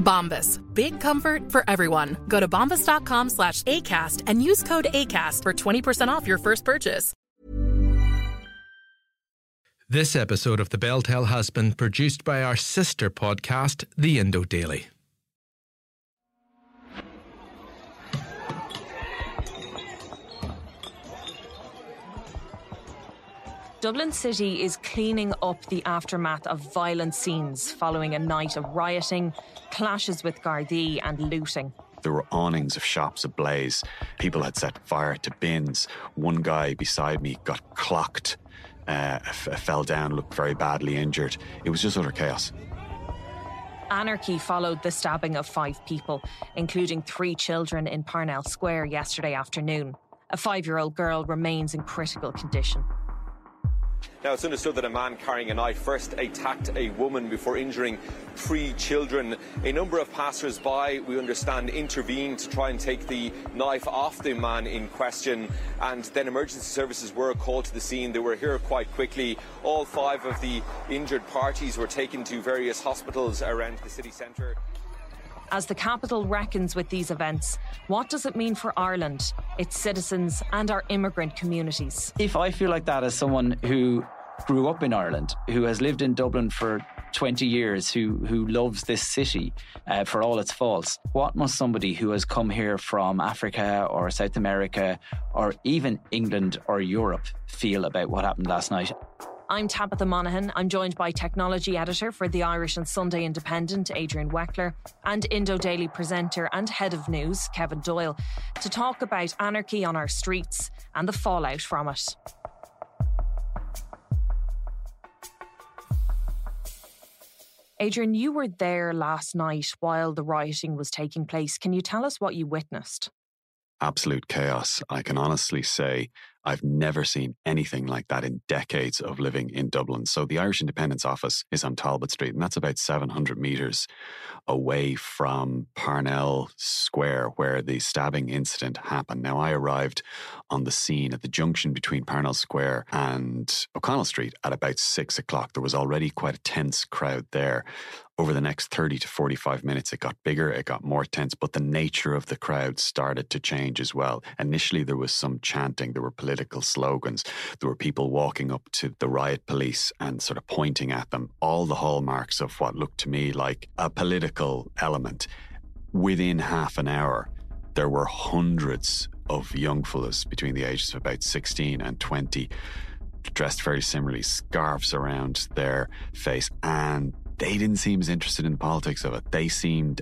Bombas. Big comfort for everyone. Go to bombas.com/ACAST and use code ACAST for 20% off your first purchase. This episode of The Belltel has been produced by our sister podcast, The Indo Daily. Dublin City is cleaning up the aftermath of violent scenes following a night of rioting, clashes with Gardaí and looting. There were awnings of shops ablaze. People had set fire to bins. One guy beside me got clocked, fell down, looked very badly injured. It was just utter chaos. Anarchy followed the stabbing of 5 people, including 3 children in Parnell Square yesterday afternoon. A 5-year-old girl remains in critical condition. Now, it's understood that a man carrying a knife first attacked a woman before injuring 3 children. A number of passers-by, we understand, intervened to try and take the knife off the man in question. And then emergency services were called to the scene. They were here quite quickly. All 5 of the injured parties were taken to various hospitals around the city centre. As the capital reckons with these events, what does it mean for Ireland, its citizens and our immigrant communities? If I feel like that as someone who grew up in Ireland, who has lived in Dublin for 20 years, who loves this city for all its faults, what must somebody who has come here from Africa or South America or even England or Europe feel about what happened last night? I'm Tabitha Monahan. I'm joined by technology editor for the Irish and Sunday Independent, Adrian Weckler, and Indo Daily presenter and head of news, Kevin Doyle, to talk about anarchy on our streets and the fallout from it. Adrian, you were there last night while the rioting was taking place. Can you tell us what you witnessed? Absolute chaos. I can honestly say I've never seen anything like that in decades of living in Dublin. So the Irish Independent's office is on Talbot Street, and that's about 700 metres away from Parnell Square, where the stabbing incident happened. Now, I arrived on the scene at the junction between Parnell Square and O'Connell Street at about 6 o'clock. There was already quite a tense crowd there. Over the next 30 to 45 minutes, it got bigger, it got more tense, but the nature of the crowd started to change as well. Initially, there was some chanting, there were political slogans, there were people walking up to the riot police and sort of pointing at them, all the hallmarks of what looked to me like a political element. Within half an hour, there were hundreds of young fellas between the ages of about 16 and 20, dressed very similarly, scarves around their face, and they didn't seem as interested in the politics of it. They seemed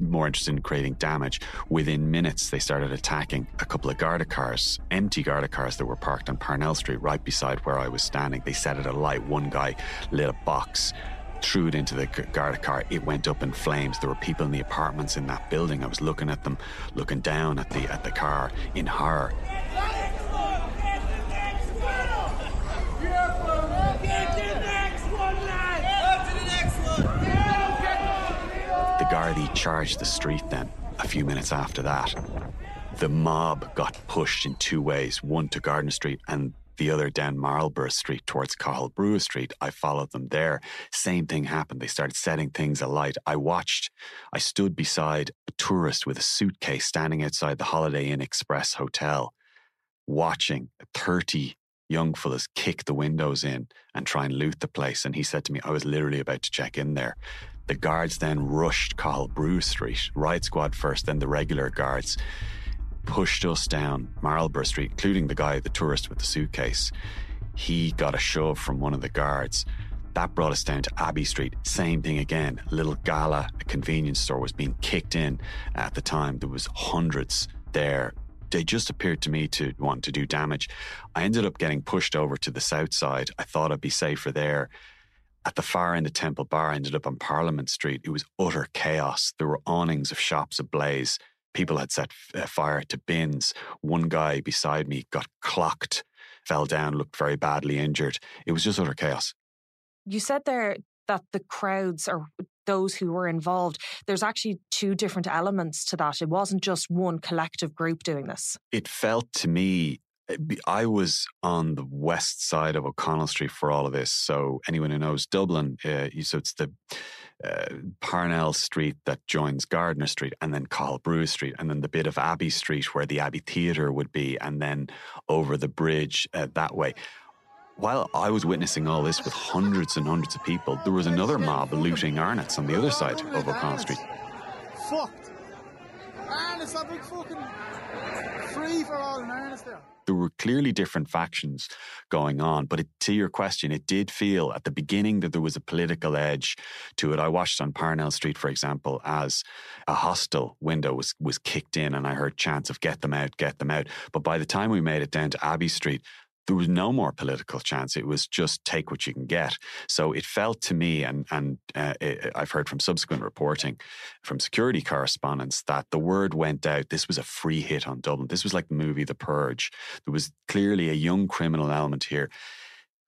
more interested in creating damage. Within minutes, they started attacking a couple of Garda cars, empty Garda cars that were parked on Parnell Street right beside where I was standing. They set it alight. One guy lit a box, threw it into the Garda car. It went up in flames. There were people in the apartments in that building. I was looking at them, looking down at the car in horror. Gardaí charged the street then, a few minutes after that. The mob got pushed in 2 ways, one to Gardiner Street and the other down Marlborough Street towards Cathal Brugha Street. I followed them there. Same thing happened. They started setting things alight. I stood beside a tourist with a suitcase standing outside the Holiday Inn Express hotel, watching 30 young fellas kick the windows in and try and loot the place. And he said to me, I was literally about to check in there. The guards then rushed Cathal Brugha Street, riot squad first, then the regular guards. pushed us down Marlborough Street, including the guy, the tourist with the suitcase. He got a shove from one of the guards. That brought us down to Abbey Street. Same thing again. Little Gala, a convenience store, was being kicked in at the time. There was hundreds there. They just appeared to me to want to do damage. I ended up getting pushed over to the south side. I thought I'd be safer there. At the far end of Temple Bar, I ended up on Parliament Street. It was utter chaos. There were awnings of shops ablaze. People had set fire to bins. One guy beside me got clocked, fell down, looked very badly injured. It was just utter chaos. You said there that the crowds are those who were involved. There's actually two different elements to that. It wasn't just one collective group doing this. It felt to me... I was on the west side of O'Connell Street for all of this. So anyone who knows Dublin, so it's the Parnell Street that joins Gardiner Street, and then Cathal Brugha Street, and then the bit of Abbey Street where the Abbey Theatre would be, and then over the bridge that way. While I was witnessing all this with hundreds and hundreds of people, there was another mob looting Arnott's on the other side of O'Connell Street. Fucked. Arnott's, that big fucking free for all in Arnott's there. There were clearly different factions going on, but to your question, it did feel at the beginning that there was a political edge to it. I watched on Parnell Street, for example, as a hostel window was kicked in, and I heard chants of "get them out, get them out." But by the time we made it down to Abbey Street, there was no more political chance. It was just take what you can get. So it felt to me, and I've heard from subsequent reporting from security correspondents, that the word went out, this was a free hit on Dublin. This was like the movie The Purge. There was clearly a young criminal element here.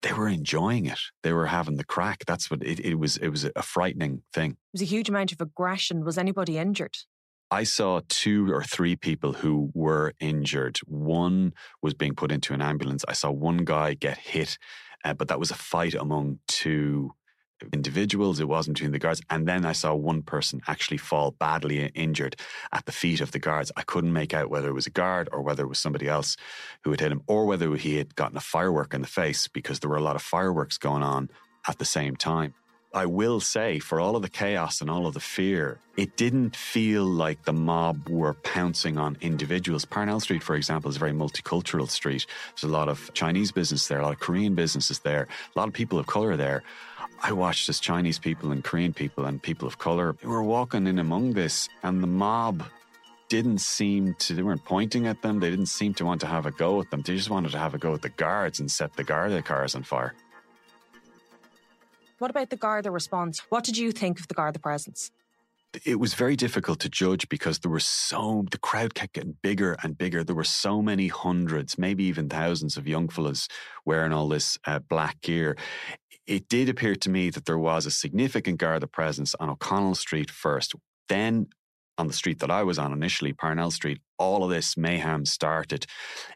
They were enjoying it. They were having the crack. That's what it was. It was a frightening thing. It was a huge amount of aggression. Was anybody injured? I saw 2 or 3 people who were injured. One was being put into an ambulance. I saw one guy get hit, but that was a fight among 2 individuals. It wasn't between the guards. And then I saw one person actually fall badly injured at the feet of the guards. I couldn't make out whether it was a guard or whether it was somebody else who had hit him, or whether he had gotten a firework in the face, because there were a lot of fireworks going on at the same time. I will say, for all of the chaos and all of the fear, it didn't feel like the mob were pouncing on individuals. Parnell Street, for example, is a very multicultural street. There's a lot of Chinese business there, a lot of Korean businesses there, a lot of people of colour there. I watched as Chinese people and Korean people and people of colour were walking in among this, and the mob didn't seem to, they weren't pointing at them, they didn't seem to want to have a go at them. They just wanted to have a go at the guards and set the Garda cars on fire. What about the Garda response? What did you think of the Garda presence? It was very difficult to judge, because there were the crowd kept getting bigger and bigger. There were so many hundreds, maybe even thousands of young fellas wearing all this black gear. It did appear to me that there was a significant Garda presence on O'Connell Street first. Then on the street that I was on initially, Parnell Street, all of this mayhem started.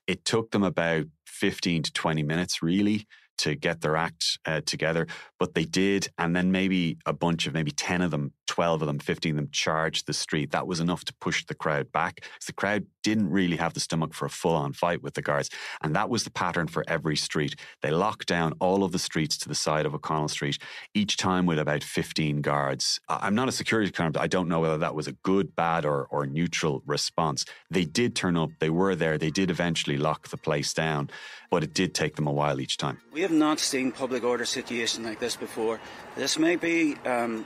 It took them about 15 to 20 minutes, really, to get their act together, but they did. And then maybe a bunch of, maybe 10 of them, 12 of them, 15 of them charged the street. That was enough to push the crowd back, because the crowd didn't really have the stomach for a full-on fight with the guards. And that was the pattern for every street. They locked down all of the streets to the side of O'Connell Street, each time with about 15 guards. I'm not a security economist. I don't know whether that was a good, bad, or neutral response. They did turn up. They were there. They did eventually lock the place down, but it did take them a while each time. We have not seen public order situation like this before. This may be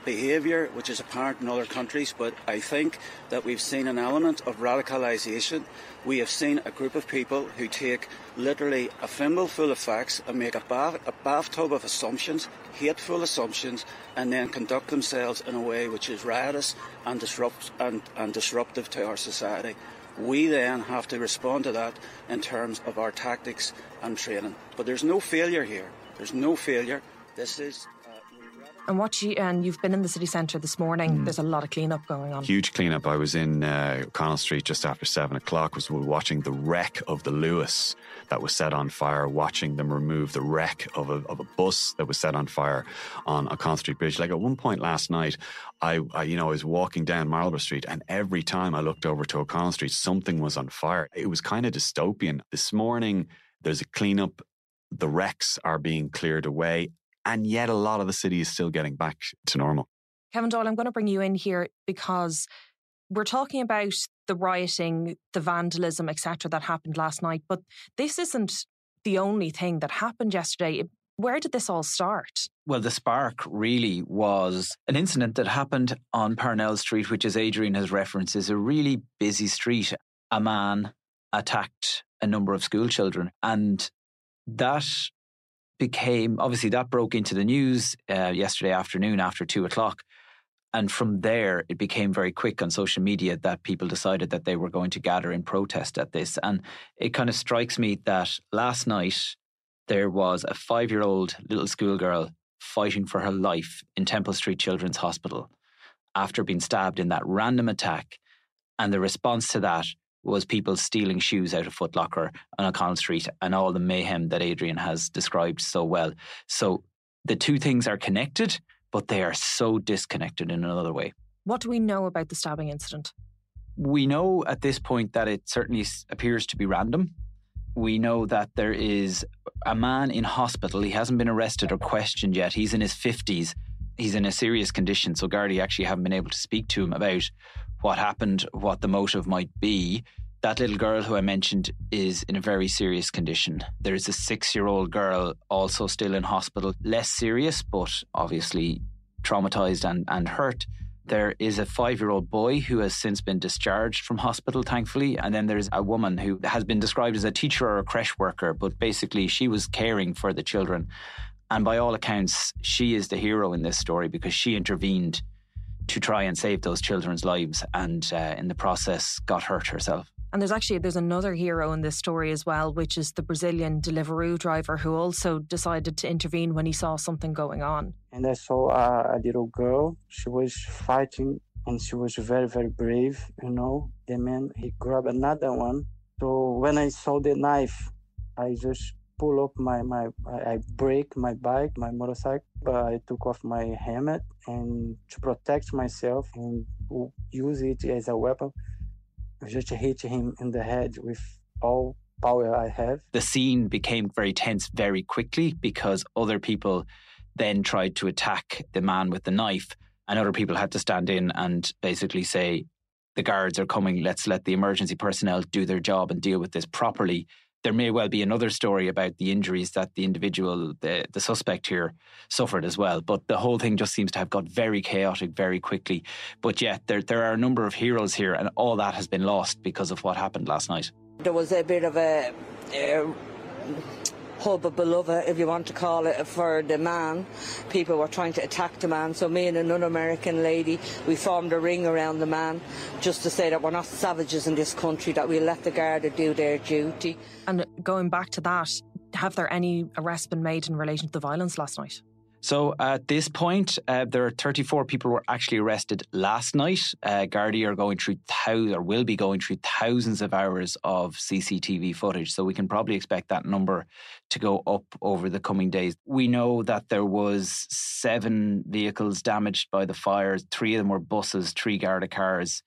behaviour which is apparent in other countries, but I think that we've seen an element of radicalisation. We have seen a group of people who take literally a thimble full of facts and make a bathtub of assumptions, hateful assumptions, and then conduct themselves in a way which is riotous and disruptive to our society. We then have to respond to that in terms of our tactics and training. But there's no failure here. There's no failure. This is... And you've been in the city centre this morning. There's a lot of clean-up going on. Huge clean-up. I was in O'Connell Street just after 7 o'clock. We were watching the wreck of the Lewis that was set on fire, watching them remove the wreck of a bus that was set on fire on O'Connell Street Bridge. Like, at one point last night, I was walking down Marlborough Street, and every time I looked over to O'Connell Street, something was on fire. It was kind of dystopian. This morning, there's a clean-up. The wrecks are being cleared away. And yet a lot of the city is still getting back to normal. Kevin Doyle, I'm going to bring you in here because We're talking about the rioting, the vandalism, etc. that happened last night, but this isn't the only thing that happened yesterday. Where did this all start? Well, the spark really was an incident that happened on Parnell Street, which, as Adrian has referenced, is a really busy street. A man attacked a number of schoolchildren, and that became, obviously that broke into the news yesterday afternoon after 2 o'clock. And from there, it became very quick on social media that people decided that they were going to gather in protest at this. And it kind of strikes me that last night there was a 5-year-old little schoolgirl fighting for her life in Temple Street Children's Hospital after being stabbed in that random attack. And the response to that was people stealing shoes out of Foot Locker on O'Connell Street and all the mayhem that Adrian has described so well. So the two things are connected, but they are so disconnected in another way. What do we know about the stabbing incident? We know at this point that it certainly appears to be random. We know that there is a man in hospital. He hasn't been arrested or questioned yet. He's in his 50s. He's in a serious condition. So Gardaí actually haven't been able to speak to him about what happened, what the motive might be. That little girl who I mentioned is in a very serious condition. There is a 6-year-old girl also still in hospital, less serious, but obviously traumatised and hurt. There is a 5-year-old boy who has since been discharged from hospital, thankfully. And then there's a woman who has been described as a teacher or a creche worker, but basically she was caring for the children. And by all accounts, she is the hero in this story because she intervened to try and save those children's lives and in the process got hurt herself. And there's another hero in this story as well, which is the Brazilian Deliveroo driver who also decided to intervene when he saw something going on. And I saw a little girl. She was fighting and she was very, very brave, you know. The man, he grabbed another one. So when I saw the knife, I just pull up I break my bike, my motorcycle. But I took off my helmet and to protect myself and use it as a weapon. I just hit him in the head with all power I have. The scene became very tense very quickly because other people then tried to attack the man with the knife, and other people had to stand in and basically say, the guards are coming, let's let the emergency personnel do their job and deal with this properly. There may well be another story about the injuries that the individual, the suspect here, suffered as well. But the whole thing just seems to have got very chaotic very quickly. But yet, there are a number of heroes here, and all that has been lost because of what happened last night. There was a bit of a hub of beloved, if you want to call it, for the man. People were trying to attack the man, so me and another American lady, we formed a ring around the man just to say that we're not savages in this country, that we let the Garda do their duty. And going back to that, have there any arrests been made in relation to the violence last night? So at this point, there are 34 people were actually arrested last night. Gardaí are going through will be going through thousands of hours of CCTV footage. So we can probably expect that number to go up over the coming days. We know that there was 7 vehicles damaged by the fires. 3 of them were buses, 3 Garda cars,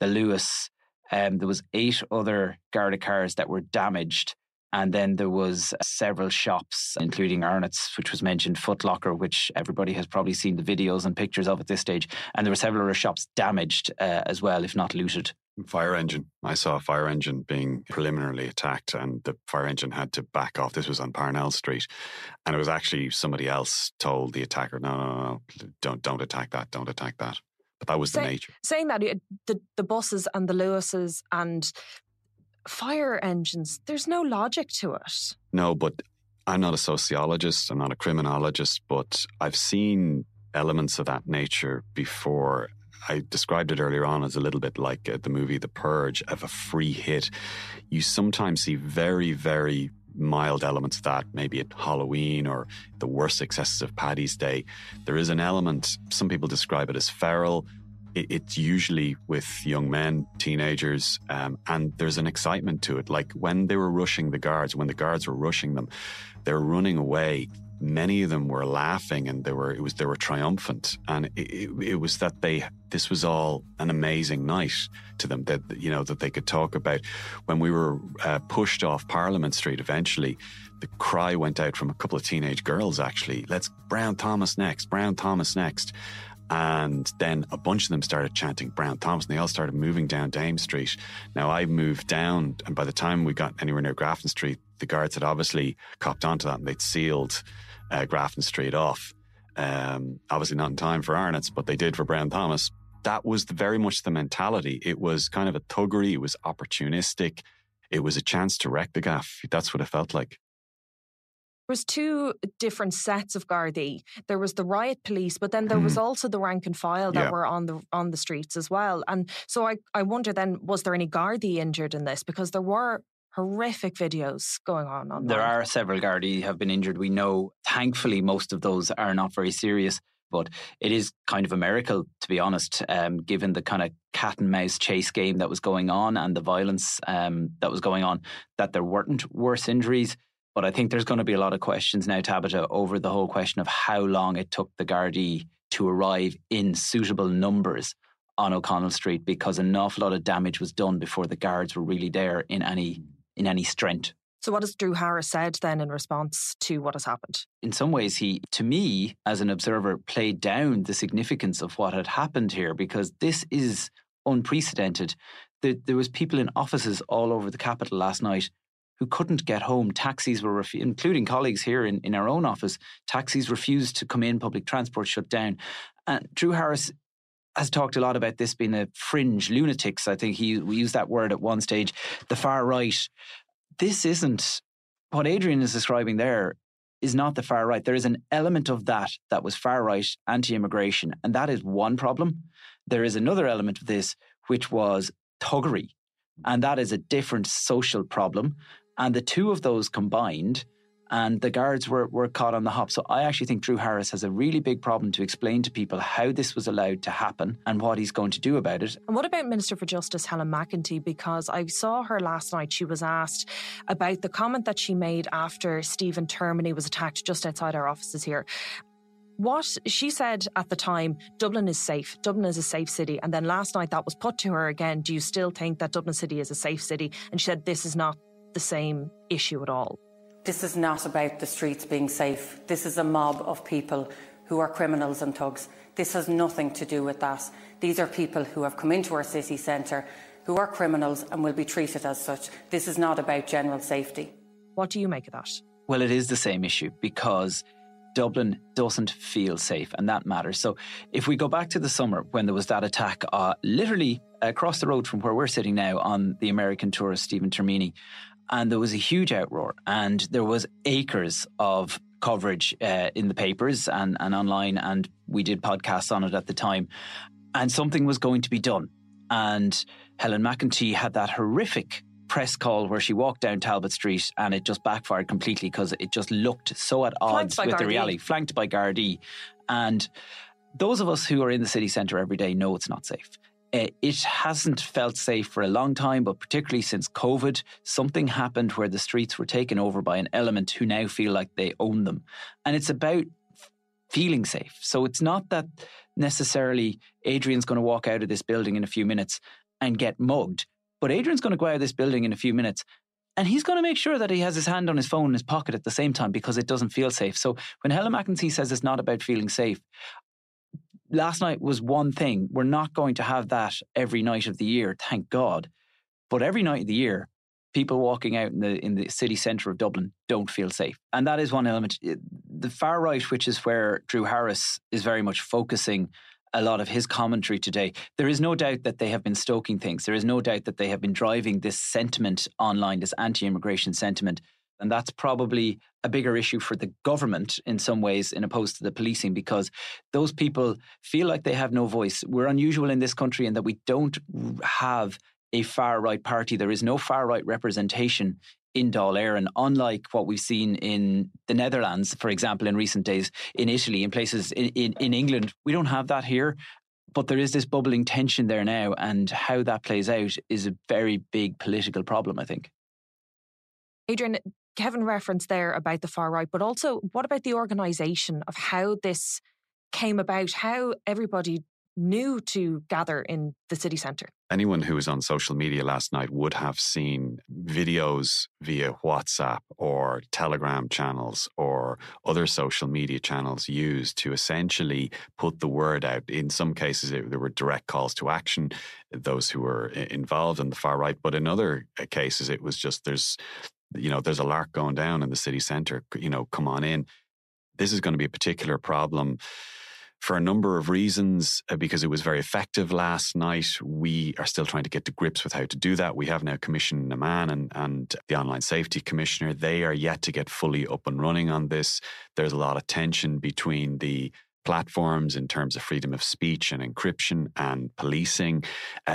the Lewis. There was 8 other Garda cars that were damaged. And then there was several shops, including Arnott's, which was mentioned, Foot Locker, which everybody has probably seen the videos and pictures of at this stage. And there were several other shops damaged as well, if not looted. Fire engine. I saw a fire engine being preliminarily attacked and the fire engine had to back off. This was on Parnell Street. And it was actually somebody else told the attacker, no, don't attack that, don't attack that. But that was the nature. Saying that, the buses and the Lewises and fire engines, there's no logic to it. No, but I'm not a sociologist, I'm not a criminologist, but I've seen elements of that nature before. I described it earlier on as a little bit like the movie The Purge, of a free hit. You sometimes see very, very mild elements of that, maybe at Halloween or the worst excesses of Paddy's Day. There is an element, some people describe it as feral. It's usually with young men, teenagers, and there's an excitement to it. Like when the guards were rushing them, they were running away. Many of them were laughing and they were triumphant. And it was that this was all an amazing night to them that they could talk about. When we were pushed off Parliament Street eventually, the cry went out from a couple of teenage girls actually, let's Brown Thomas next, Brown Thomas next. And then a bunch of them started chanting Brown Thomas, and they all started moving down Dame Street. Now, I moved down, and by the time we got anywhere near Grafton Street, the guards had obviously copped onto that, and they'd sealed Grafton Street off. Obviously not in time for Arnott's, but they did for Brown Thomas. That was very much the mentality. It was kind of a thuggery. It was opportunistic. It was a chance to wreck the gaff. That's what it felt like. There was two different sets of Gardaí. There was the riot police, but then there was also the rank and file that were on the streets as well. And so I wonder then, was there any Gardaí injured in this? Because there were horrific videos going on online. There are several Gardaí have been injured. We know, thankfully, most of those are not very serious. But it is kind of a miracle, to be honest, given the kind of cat and mouse chase game that was going on and the violence that was going on, that there weren't worse injuries. But I think there's going to be a lot of questions now, Tabitha, over the whole question of how long it took the Gardaí to arrive in suitable numbers on O'Connell Street, because an awful lot of damage was done before the guards were really there in any strength. So what has Drew Harris said then in response to what has happened? In some ways, he, to me, as an observer, played down the significance of what had happened here, because this is unprecedented. There was people in offices all over the capital last night who couldn't get home. Taxis were including colleagues here in our own office. Taxis refused to come in. Public transport shut down. And Drew Harris has talked a lot about this being a fringe lunatics. I think we used that word at one stage. The far right. This isn't what Adrian is describing there is not the far right. There is an element of that was far right, anti-immigration, and that is one problem. There is another element of this which was thuggery, and that is a different social problem. And the two of those combined, and the guards were caught on the hop. So I actually think Drew Harris has a really big problem to explain to people how this was allowed to happen and what he's going to do about it. And what about Minister for Justice Helen McEntee? Because I saw her last night. She was asked about the comment that she made after Stephen Termini was attacked just outside our offices here. What she said at the time, Dublin is safe. Dublin is a safe city. And then last night that was put to her again. Do you still think that Dublin City is a safe city? And she said, this is not the same issue at all. This is not about the streets being safe. This is a mob of people who are criminals and thugs. This has nothing to do with that. These are people who have come into our city centre, who are criminals and will be treated as such. This is not about general safety. What do you make of that? Well, it is the same issue because Dublin doesn't feel safe, and that matters. So if we go back to the summer when there was that attack literally across the road from where we're sitting now on the American tourist Stephen Termini, and there was a huge outroar, and there was acres of coverage in the papers and online, and we did podcasts on it at the time, and something was going to be done. And Helen McEntee had that horrific press call where she walked down Talbot Street, and it just backfired completely because it just looked so at odds with the reality, flanked by Gardaí. And those of us who are in the city centre every day know it's not safe. It hasn't felt safe for a long time, but particularly since COVID, something happened where the streets were taken over by an element who now feel like they own them. And it's about feeling safe. So it's not that necessarily Adrian's going to walk out of this building in a few minutes and get mugged, but Adrian's going to go out of this building in a few minutes and he's going to make sure that he has his hand on his phone in his pocket at the same time because it doesn't feel safe. So when Helen McEntee says it's not about feeling safe, last night was one thing. We're not going to have that every night of the year, thank God. But every night of the year, people walking out in the city centre of Dublin don't feel safe. And that is one element. The far right, which is where Drew Harris is very much focusing a lot of his commentary today, there is no doubt that they have been stoking things. There is no doubt that they have been driving this sentiment online, this anti-immigration sentiment. And that's probably a bigger issue for the government in some ways, in opposed to the policing, because those people feel like they have no voice. We're unusual in this country in that we don't have a far-right party. There is no far-right representation in Dáil Éireann, unlike what we've seen in the Netherlands, for example, in recent days, in Italy, in places in England. We don't have that here, but there is this bubbling tension there now, and how that plays out is a very big political problem, I think. Adrian, Kevin referenced there about the far right, but also what about the organisation of how this came about, how everybody new to gather in the city centre. Anyone who was on social media last night would have seen videos via WhatsApp or Telegram channels or other social media channels used to essentially put the word out. In some cases, there were direct calls to action, those who were involved in the far right. But in other cases, it was just there's a lark going down in the city centre, come on in. This is going to be a particular problem for a number of reasons, because it was very effective last night. We are still trying to get to grips with how to do that. We have now Commissioner Naman and the Online Safety Commissioner. They are yet to get fully up and running on this. There's a lot of tension between the platforms in terms of freedom of speech and encryption and policing.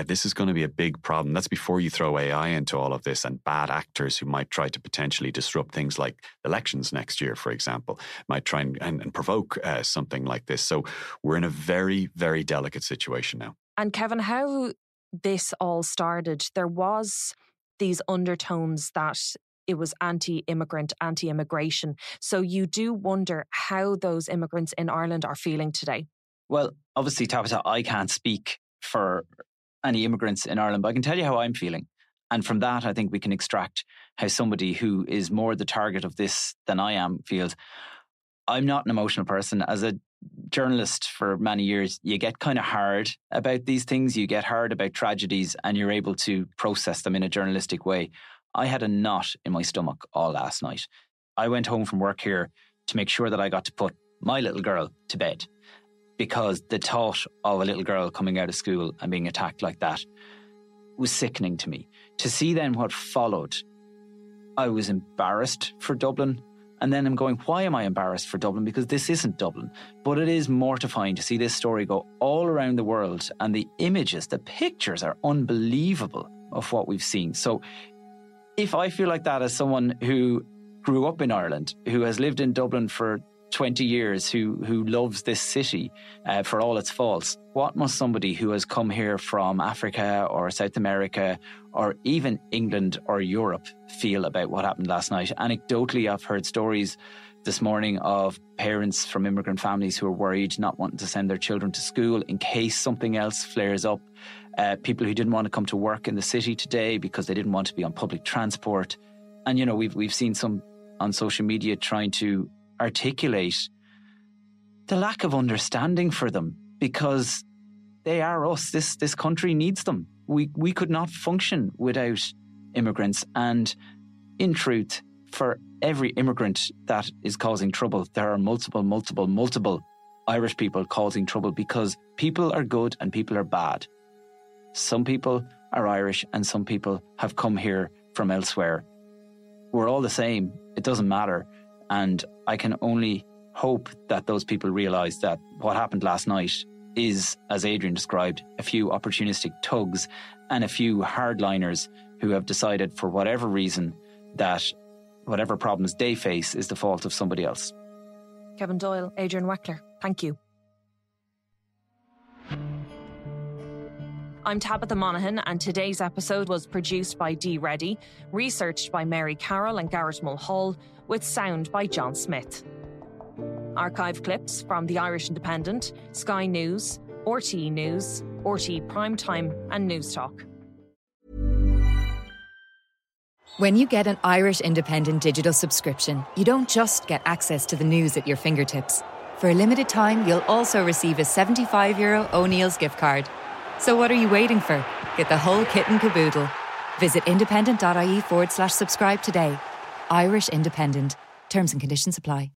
This is going to be a big problem. That's before you throw AI into all of this and bad actors who might try to potentially disrupt things like elections next year, for example, might try and provoke something like this. So we're in a very, very delicate situation now. And Kevin, how this all started, there was these undertones that it was anti-immigrant, anti-immigration. So you do wonder how those immigrants in Ireland are feeling today. Well, obviously, Tabitha, I can't speak for any immigrants in Ireland, but I can tell you how I'm feeling. And from that, I think we can extract how somebody who is more the target of this than I am feels. I'm not an emotional person. As a journalist for many years, you get kind of hard about these things. You get hard about tragedies and you're able to process them in a journalistic way. I had a knot in my stomach all last night. I went home from work here to make sure that I got to put my little girl to bed, because the thought of a little girl coming out of school and being attacked like that was sickening to me. To see then what followed, I was embarrassed for Dublin. And then I'm going, why am I embarrassed for Dublin? Because this isn't Dublin. But it is mortifying to see this story go all around the world. And the images, the pictures are unbelievable of what we've seen. So if I feel like that as someone who grew up in Ireland, who has lived in Dublin for 20 years, who loves this city for all its faults, what must somebody who has come here from Africa or South America or even England or Europe feel about what happened last night? Anecdotally, I've heard stories this morning of parents from immigrant families who are worried, not wanting to send their children to school in case something else flares up. People who didn't want to come to work in the city today because they didn't want to be on public transport. And, we've seen some on social media trying to articulate the lack of understanding for them, because they are us. This country needs them. We could not function without immigrants. And in truth, for every immigrant that is causing trouble, there are multiple Irish people causing trouble, because people are good and people are bad. Some people are Irish and some people have come here from elsewhere. We're all the same. It doesn't matter. And I can only hope that those people realise that what happened last night is, as Adrian described, a few opportunistic tugs and a few hardliners who have decided for whatever reason that whatever problems they face is the fault of somebody else. Kevin Doyle, Adrian Weckler, thank you. I'm Tabitha Monahan, and today's episode was produced by Dee Reddy, researched by Mary Carroll and Garrett Mulhall, with sound by John Smith. Archive clips from The Irish Independent, Sky News, RTE News, RTE Primetime and Newstalk. When you get an Irish Independent digital subscription, you don't just get access to the news at your fingertips. For a limited time, you'll also receive a €75 O'Neill's gift card. So what are you waiting for? Get the whole kit and caboodle. Visit independent.ie/subscribe today. Irish Independent. Terms and conditions apply.